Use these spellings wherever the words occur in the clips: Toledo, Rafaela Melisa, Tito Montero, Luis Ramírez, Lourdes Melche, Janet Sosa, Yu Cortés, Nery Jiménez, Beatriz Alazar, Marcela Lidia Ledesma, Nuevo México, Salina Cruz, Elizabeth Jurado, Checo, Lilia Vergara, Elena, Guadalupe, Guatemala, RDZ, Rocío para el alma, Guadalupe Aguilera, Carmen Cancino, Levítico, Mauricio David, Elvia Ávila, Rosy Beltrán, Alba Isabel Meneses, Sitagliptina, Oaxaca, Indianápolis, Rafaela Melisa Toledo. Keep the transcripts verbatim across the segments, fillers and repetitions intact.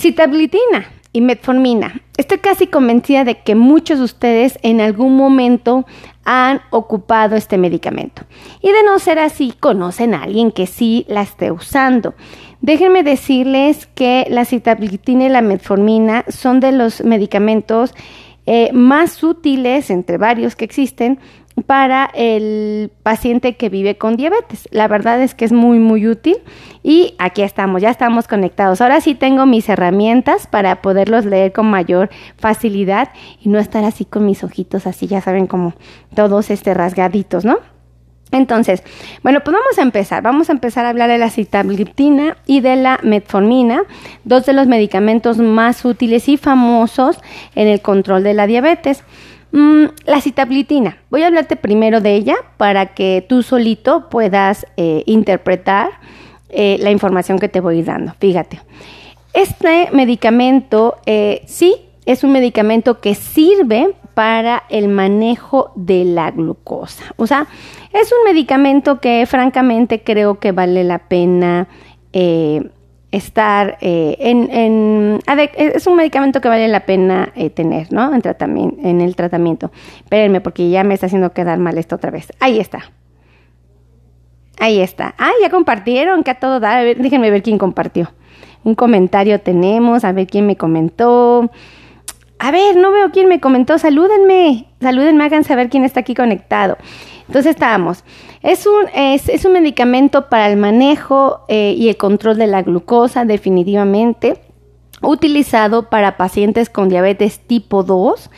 Sitagliptina y metformina. Estoy casi convencida de que muchos de ustedes en algún momento han ocupado este medicamento. Y de no ser así, conocen a alguien que sí la esté usando. Déjenme decirles que la sitagliptina y la metformina son de los medicamentos eh, más útiles, entre varios que existen, para el paciente que vive con diabetes. La verdad es que es muy, muy útil. Y aquí estamos, ya estamos conectados. Ahora sí tengo mis herramientas para poderlos leer con mayor facilidad y no estar así con mis ojitos así, ya saben, como todos este rasgaditos, ¿no? Entonces, bueno, pues vamos a empezar. Vamos a empezar a hablar de la sitagliptina y de la metformina, dos de los medicamentos más útiles y famosos en el control de la diabetes. Mm, la sitagliptina. Voy a hablarte primero de ella para que tú solito puedas eh, interpretar eh, la información que te voy a ir dando. Fíjate, este medicamento eh, sí es un medicamento que sirve para el manejo de la glucosa. O sea, es un medicamento que francamente creo que vale la pena eh, estar eh, en, en es un medicamento que vale la pena eh, tener, ¿no? En, tratami- en el tratamiento. Espérenme, porque ya me está haciendo quedar mal esto otra vez. Ahí está. Ahí está. Ah, ya compartieron, que a todo da. A ver, déjenme ver quién compartió. Un comentario tenemos, a ver quién me comentó. A ver, no veo quién me comentó. Salúdenme. Salúdenme, hagan saber quién está aquí conectado. Entonces estábamos, es un, es, es un medicamento para el manejo eh, y el control de la glucosa, definitivamente, utilizado para pacientes con diabetes tipo dos.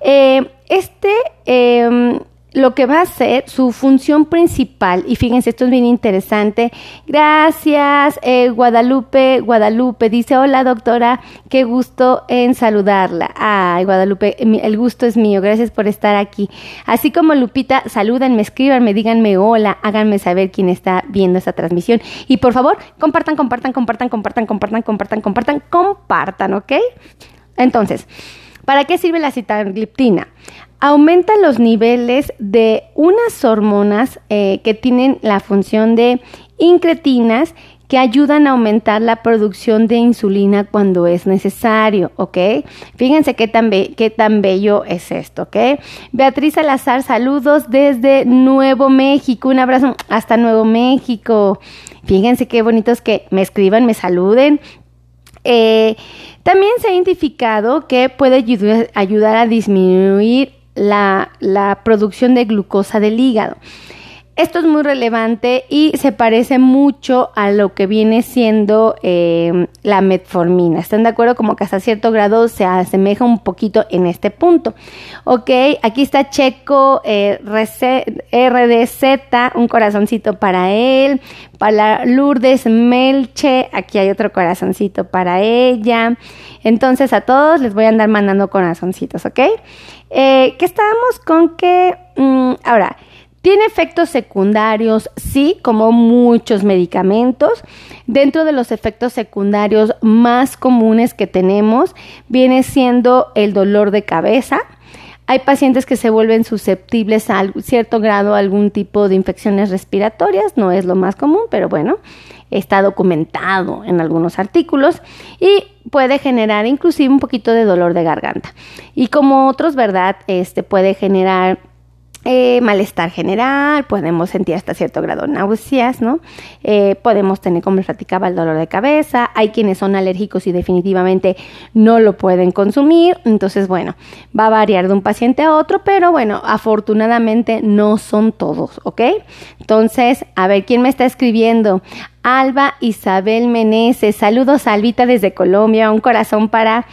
Eh, este, eh, lo que va a hacer, su función principal, y fíjense, esto es bien interesante, gracias eh, Guadalupe, Guadalupe, dice, hola doctora, qué gusto en saludarla. Ay, Guadalupe, el gusto es mío, gracias por estar aquí. Así como Lupita, salúdenme, escríbanme, díganme hola, háganme saber quién está viendo esta transmisión. Y por favor, compartan, compartan, compartan, compartan, compartan, compartan, compartan, compartan, ¿ok? Entonces, ¿para qué sirve la sitagliptina? Aumenta los niveles de unas hormonas eh, que tienen la función de incretinas que ayudan a aumentar la producción de insulina cuando es necesario, ¿ok? Fíjense qué tan, be- qué tan bello es esto, ¿ok? Beatriz Alazar, saludos desde Nuevo México, un abrazo hasta Nuevo México. Fíjense qué bonitos que me escriban, me saluden. Eh, también se ha identificado que puede ayud- ayudar a disminuir La, la producción de glucosa del hígado. Esto es muy relevante y se parece mucho a lo que viene siendo eh, la metformina. ¿Están de acuerdo? Como que hasta cierto grado se asemeja un poquito en este punto. Ok, aquí está Checo, eh, R D Z, un corazoncito para él. Para Lourdes Melche, aquí hay otro corazoncito para ella. Entonces a todos les voy a andar mandando corazoncitos, ¿ok? Eh, ¿Qué estábamos con que? Um, ahora... Tiene efectos secundarios, sí, como muchos medicamentos. Dentro de los efectos secundarios más comunes que tenemos viene siendo el dolor de cabeza. Hay pacientes que se vuelven susceptibles a cierto grado a algún tipo de infecciones respiratorias, no es lo más común, pero bueno, está documentado en algunos artículos y puede generar inclusive un poquito de dolor de garganta. Y como otros, ¿verdad? Este puede generar Eh, malestar general, podemos sentir hasta cierto grado náuseas, ¿no? Eh, podemos tener, como les platicaba, el dolor de cabeza. Hay quienes son alérgicos y definitivamente no lo pueden consumir. Entonces, bueno, va a variar de un paciente a otro, pero bueno, afortunadamente no son todos, ¿ok? Entonces, a ver, ¿quién me está escribiendo? Alba Isabel Meneses. Saludos, Albita, desde Colombia. Un corazón para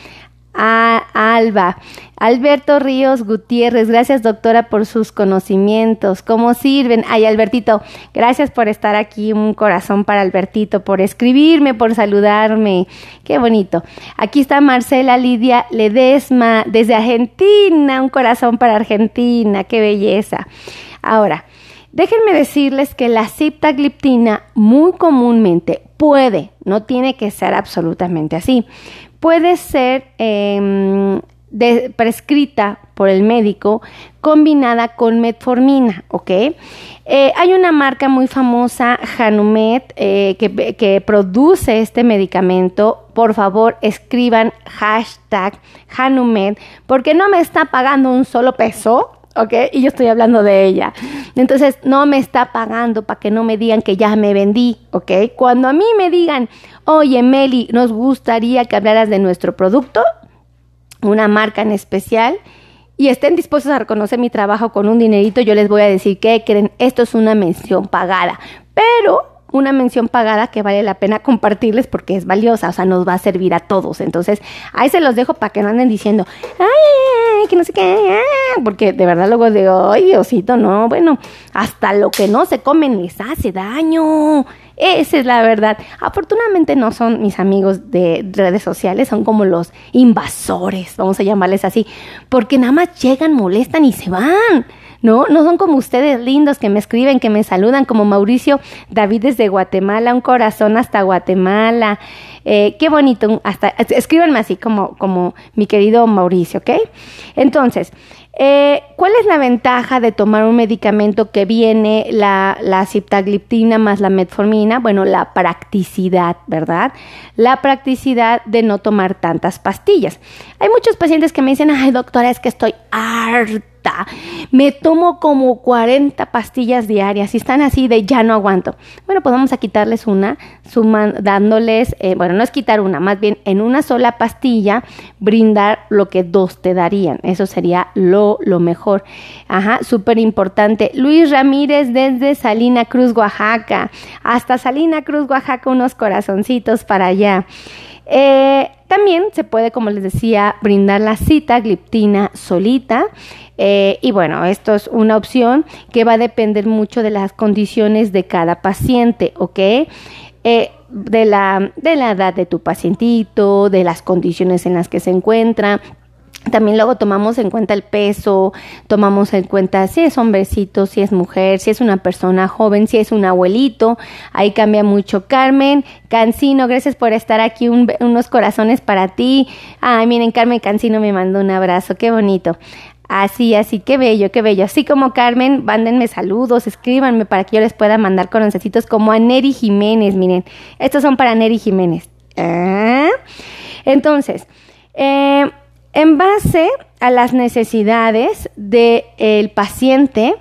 A Alba. Alberto Ríos Gutiérrez, gracias doctora por sus conocimientos, ¿cómo sirven? Ay, Albertito, gracias por estar aquí, un corazón para Albertito, por escribirme, por saludarme, qué bonito. Aquí está Marcela Lidia Ledesma, desde Argentina, un corazón para Argentina, qué belleza. Ahora, déjenme decirles que la sitagliptina muy comúnmente puede, no tiene que ser absolutamente así, puede ser eh, de, prescrita por el médico combinada con metformina, ¿ok? Eh, hay una marca muy famosa, Janumet, eh, que, que produce este medicamento. Por favor, escriban hashtag Janumet, porque no me está pagando un solo peso, ¿ok? Y yo estoy hablando de ella. Entonces, no me está pagando para que no me digan que ya me vendí, ¿ok? Cuando a mí me digan, oye, Meli, nos gustaría que hablaras de nuestro producto, una marca en especial, y estén dispuestos a reconocer mi trabajo con un dinerito, yo les voy a decir que creen, esto es una mención pagada, pero una mención pagada que vale la pena compartirles porque es valiosa, o sea, nos va a servir a todos. Entonces, ahí se los dejo para que no anden diciendo, ay, que no sé qué, porque de verdad luego digo, ay, Diosito, no, bueno, hasta lo que no se comen les hace daño. Esa es la verdad. Afortunadamente no son mis amigos de redes sociales, son como los invasores, vamos a llamarles así, porque nada más llegan, molestan y se van, ¿no? No son como ustedes lindos que me escriben, que me saludan, como Mauricio David desde Guatemala, un corazón hasta Guatemala. Eh, qué bonito, hasta escríbanme así como, como mi querido Mauricio, ¿ok? Entonces, Eh, ¿cuál es la ventaja de tomar un medicamento que viene la, la sitagliptina más la metformina? Bueno, la practicidad, ¿verdad? La practicidad de no tomar tantas pastillas. Hay muchos pacientes que me dicen, ay, doctora, es que estoy harta, me tomo como cuarenta pastillas diarias y están así de ya no aguanto. Bueno, pues vamos a quitarles una, suman, dándoles, eh, bueno, no es quitar una, más bien en una sola pastilla brindar lo que dos te darían. Eso sería lo lo mejor. Ajá, súper importante. Luis Ramírez desde Salina Cruz, Oaxaca. Hasta Salina Cruz, Oaxaca, unos corazoncitos para allá. Eh, también se puede, como les decía, brindar la sitagliptina solita. Eh, y bueno, esto es una opción que va a depender mucho de las condiciones de cada paciente, ¿ok? Eh, de la, de la edad de tu pacientito, de las condiciones en las que se encuentra. También luego tomamos en cuenta el peso, tomamos en cuenta si es hombrecito, si es mujer, si es una persona joven, si es un abuelito. Ahí cambia mucho. Carmen Cancino, gracias por estar aquí. Un, unos corazones para ti. Ay, miren, Carmen Cancino me mandó un abrazo. Qué bonito. Así, así, qué bello, qué bello. Así como Carmen, mándenme saludos, escríbanme para que yo les pueda mandar corazoncitos como a Nery Jiménez. Miren, estos son para Nery Jiménez. ¿Ah? Entonces, eh... en base a las necesidades del paciente,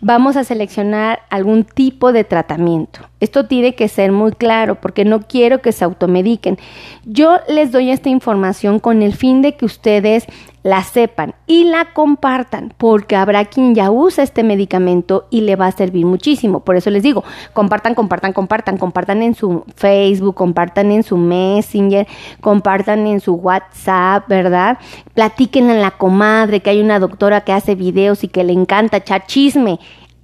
vamos a seleccionar algún tipo de tratamiento. Esto tiene que ser muy claro porque no quiero que se automediquen. Yo les doy esta información con el fin de que ustedes la sepan y la compartan, porque habrá quien ya usa este medicamento y le va a servir muchísimo. Por eso les digo, compartan, compartan, compartan, compartan en su Facebook, compartan en su Messenger, compartan en su WhatsApp, ¿verdad? Platíquenle a la comadre que hay una doctora que hace videos y que le encanta echar chisme.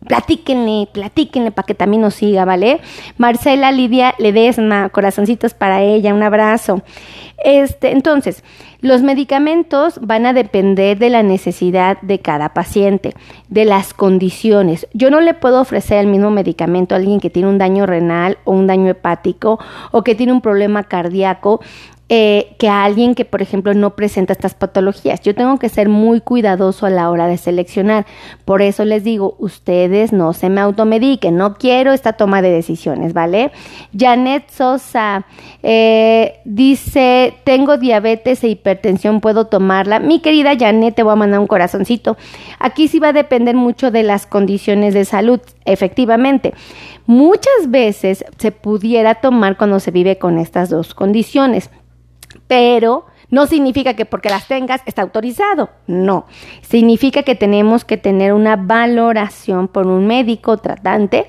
Platíquenle, platíquenle para que también nos siga, ¿vale? Marcela Lidia Ledesma, corazoncitos para ella, un abrazo. Este, entonces, los medicamentos van a depender de la necesidad de cada paciente, de las condiciones. Yo no le puedo ofrecer el mismo medicamento a alguien que tiene un daño renal o un daño hepático o que tiene un problema cardíaco. Eh, que a alguien que, por ejemplo, no presenta estas patologías. Yo tengo que ser muy cuidadoso a la hora de seleccionar. Por eso les digo, ustedes no se me automediquen. No quiero esta toma de decisiones, ¿vale? Janet Sosa eh, dice, tengo diabetes e hipertensión, ¿puedo tomarla? Mi querida Janet, te voy a mandar un corazoncito. Aquí sí va a depender mucho de las condiciones de salud, efectivamente. Muchas veces se pudiera tomar cuando se vive con estas dos condiciones. Pero no significa que porque las tengas está autorizado, no. Significa que tenemos que tener una valoración por un médico tratante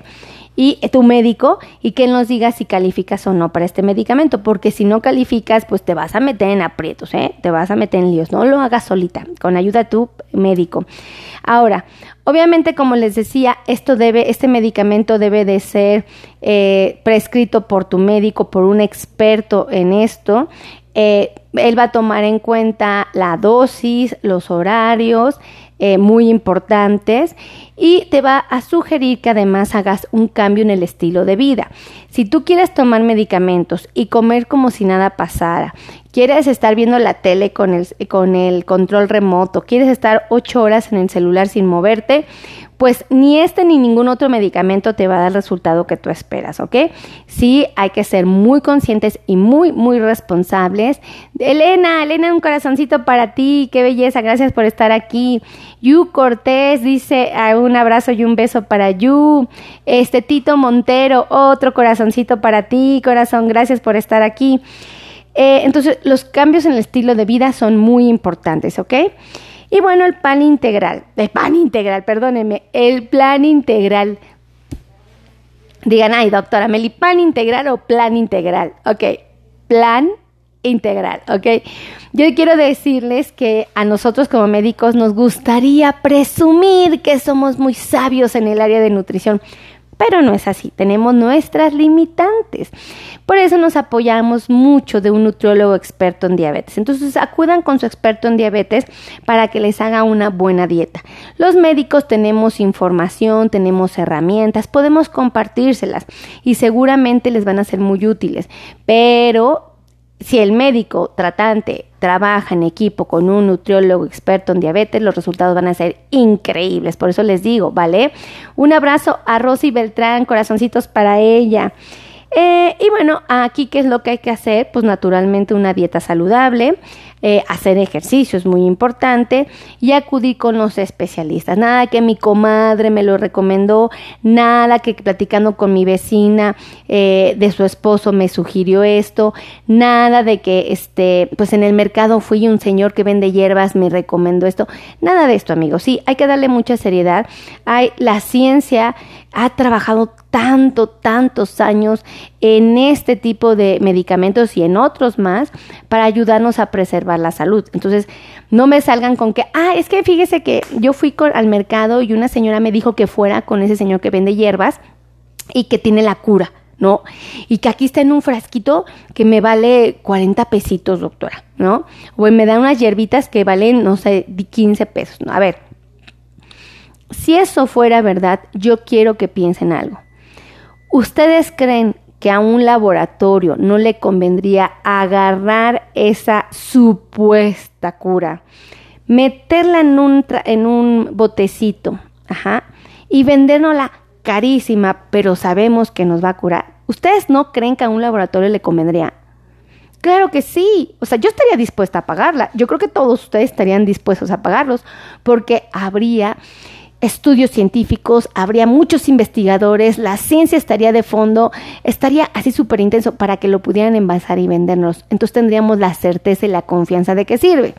y tu médico y que él nos diga si calificas o no para este medicamento, porque si no calificas, pues te vas a meter en aprietos, ¿eh? Te vas a meter en líos, no lo hagas solita, con ayuda de tu médico. Ahora, obviamente, como les decía, esto debe, este medicamento debe de ser eh, prescrito por tu médico, por un experto en esto. Eh, él va a tomar en cuenta la dosis, los horarios, eh, muy importantes, y te va a sugerir que además hagas un cambio en el estilo de vida. Si tú quieres tomar medicamentos y comer como si nada pasara, quieres estar viendo la tele con el, con el control remoto, quieres estar ocho horas en el celular sin moverte, pues ni este ni ningún otro medicamento te va a dar el resultado que tú esperas, ¿ok? Sí, hay que ser muy conscientes y muy, muy responsables. Elena, Elena, un corazoncito para ti, qué belleza, gracias por estar aquí. Yu Cortés dice, un abrazo y un beso para Yu. Este, Tito Montero, otro corazoncito para ti, corazón, gracias por estar aquí. Eh, entonces, los cambios en el estilo de vida son muy importantes, ¿ok? Y bueno, el pan integral, el pan integral, perdónenme, el plan integral. Digan, ay, doctora Meli, ¿pan integral o plan integral? Ok, plan integral, ok. Yo quiero decirles que a nosotros como médicos nos gustaría presumir que somos muy sabios en el área de nutrición, pero no es así, tenemos nuestras limitantes. Por eso nos apoyamos mucho de un nutriólogo experto en diabetes. Entonces acudan con su experto en diabetes para que les haga una buena dieta. Los médicos tenemos información, tenemos herramientas, podemos compartírselas y seguramente les van a ser muy útiles. Pero si el médico tratante trabaja en equipo con un nutriólogo experto en diabetes, los resultados van a ser increíbles. Por eso les digo, ¿vale? Un abrazo a Rosy Beltrán, corazoncitos para ella. Eh, y bueno, aquí, ¿qué es lo que hay que hacer? Pues naturalmente una dieta saludable, eh, hacer ejercicio es muy importante y acudir con los especialistas. Nada que mi comadre me lo recomendó, nada que platicando con mi vecina eh, de su esposo me sugirió esto, nada de que este, pues en el mercado fui un señor que vende hierbas me recomendó esto, nada de esto, amigos. Sí, hay que darle mucha seriedad. Hay, la ciencia ha trabajado tanto, tantos años en este tipo de medicamentos y en otros más para ayudarnos a preservar la salud. Entonces, no me salgan con que, ah, es que fíjese que yo fui con, al mercado y una señora me dijo que fuera con ese señor que vende hierbas y que tiene la cura, ¿no? Y que aquí está en un frasquito que me vale cuarenta pesitos, doctora, ¿no? O me dan unas hierbitas que valen, no sé, quince pesos, ¿no? A ver, si eso fuera verdad, yo quiero que piensen algo. ¿Ustedes creen que a un laboratorio no le convendría agarrar esa supuesta cura, meterla en un, tra- en un botecito, ajá, y vendérnosla carísima, pero sabemos que nos va a curar? ¿Ustedes no creen que a un laboratorio le convendría? Claro que sí, o sea, yo estaría dispuesta a pagarla, yo creo que todos ustedes estarían dispuestos a pagarlos, porque habría estudios científicos, habría muchos investigadores, la ciencia estaría de fondo, estaría así súper intenso para que lo pudieran envasar y vendernos. Entonces tendríamos la certeza y la confianza de que sirve.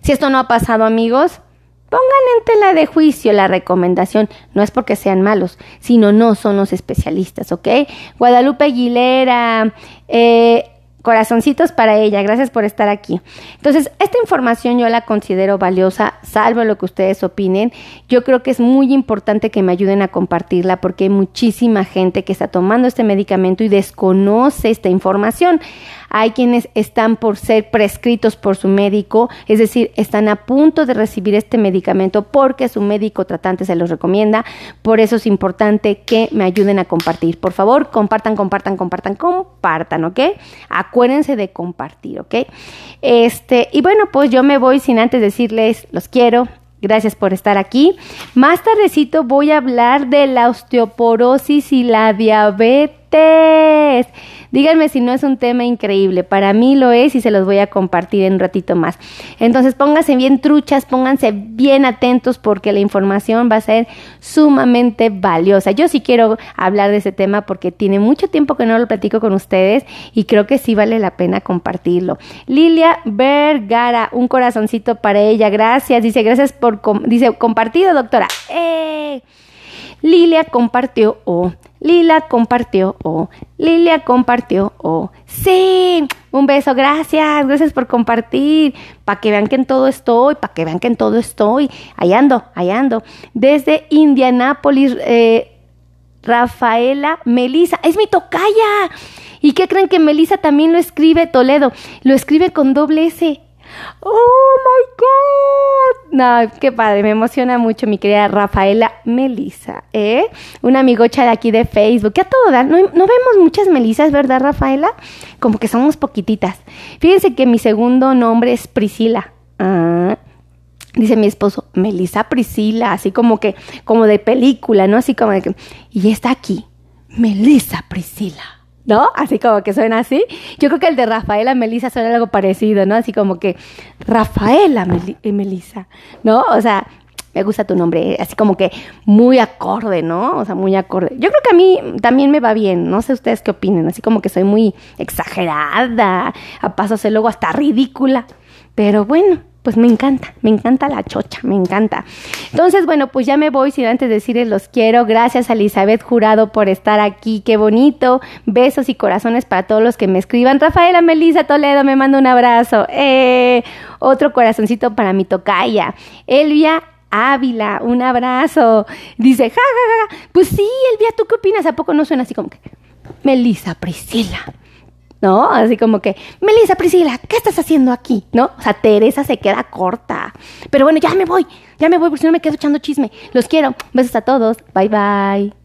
Si esto no ha pasado, amigos, pongan en tela de juicio la recomendación. No es porque sean malos, sino no son los especialistas, ¿ok? Guadalupe Aguilera, eh... corazoncitos para ella, gracias por estar aquí. Entonces, esta información yo la considero valiosa, salvo lo que ustedes opinen. Yo creo que es muy importante que me ayuden a compartirla porque hay muchísima gente que está tomando este medicamento y desconoce esta información. Hay quienes están por ser prescritos por su médico, es decir, están a punto de recibir este medicamento porque su médico tratante se los recomienda. Por eso es importante que me ayuden a compartir. Por favor, compartan, compartan, compartan, compartan, ¿ok? Acuérdense de compartir, ¿ok? Este, y bueno, pues yo me voy sin antes decirles, los quiero. Gracias por estar aquí. Más tardecito voy a hablar de la osteoporosis y la diabetes. Díganme si no es un tema increíble. Para mí lo es y se los voy a compartir en un ratito más. Entonces pónganse bien truchas, pónganse bien atentos porque la información va a ser sumamente valiosa. Yo sí quiero hablar de ese tema porque tiene mucho tiempo que no lo platico con ustedes y creo que sí vale la pena compartirlo. Lilia Vergara, un corazoncito para ella. Gracias. Dice, gracias por... Com- dice, compartido, doctora. ¡Eh! Lilia compartió, oh, Lila compartió, oh, Lilia compartió, oh, sí, un beso, gracias, gracias por compartir, para que vean que en todo estoy, para que vean que en todo estoy, ahí ando, ahí ando, desde Indianápolis, eh, Rafaela Melisa, es mi tocaya, ¿y qué creen que Melisa también lo escribe? Toledo, lo escribe con doble ese, oh my God, No, qué padre, me emociona mucho mi querida Rafaela Melisa, ¿eh? Una amigocha de aquí de Facebook, que a todo dar, no, no vemos muchas Melisas, ¿verdad, Rafaela? Como que somos poquititas. Fíjense que mi segundo nombre es Priscila. Ah, dice mi esposo, Melisa Priscila, así como que, como de película, ¿no? Así como de que, y está aquí, Melisa Priscila. ¿No? Así como que suena así. Yo creo que el de Rafaela Melisa suena algo parecido, ¿no? Así como que Rafaela Mel- Melisa, ¿no? O sea, me gusta tu nombre, así como que muy acorde, ¿no? O sea, muy acorde. Yo creo que a mí también me va bien, no sé ustedes qué opinen, así como que soy muy exagerada, a pasos de luego hasta ridícula, pero bueno. Pues me encanta, me encanta la chocha, me encanta. Entonces, bueno, pues ya me voy sin antes decirles los quiero. Gracias a Elizabeth Jurado por estar aquí, qué bonito. Besos y corazones para todos los que me escriban. Rafaela Melisa Toledo me manda un abrazo. Eh, otro corazoncito para mi tocaya. Elvia Ávila, un abrazo. Dice, ja, ja, ja, ja. Pues sí, Elvia, ¿tú qué opinas? ¿A poco no suena así como que Melisa Priscila? ¿No? Así como que, Melisa, Priscila, ¿qué estás haciendo aquí? ¿No? O sea, Teresa se queda corta. Pero bueno, ya me voy, ya me voy, porque si no me quedo echando chisme. Los quiero. Besos a todos. Bye, bye.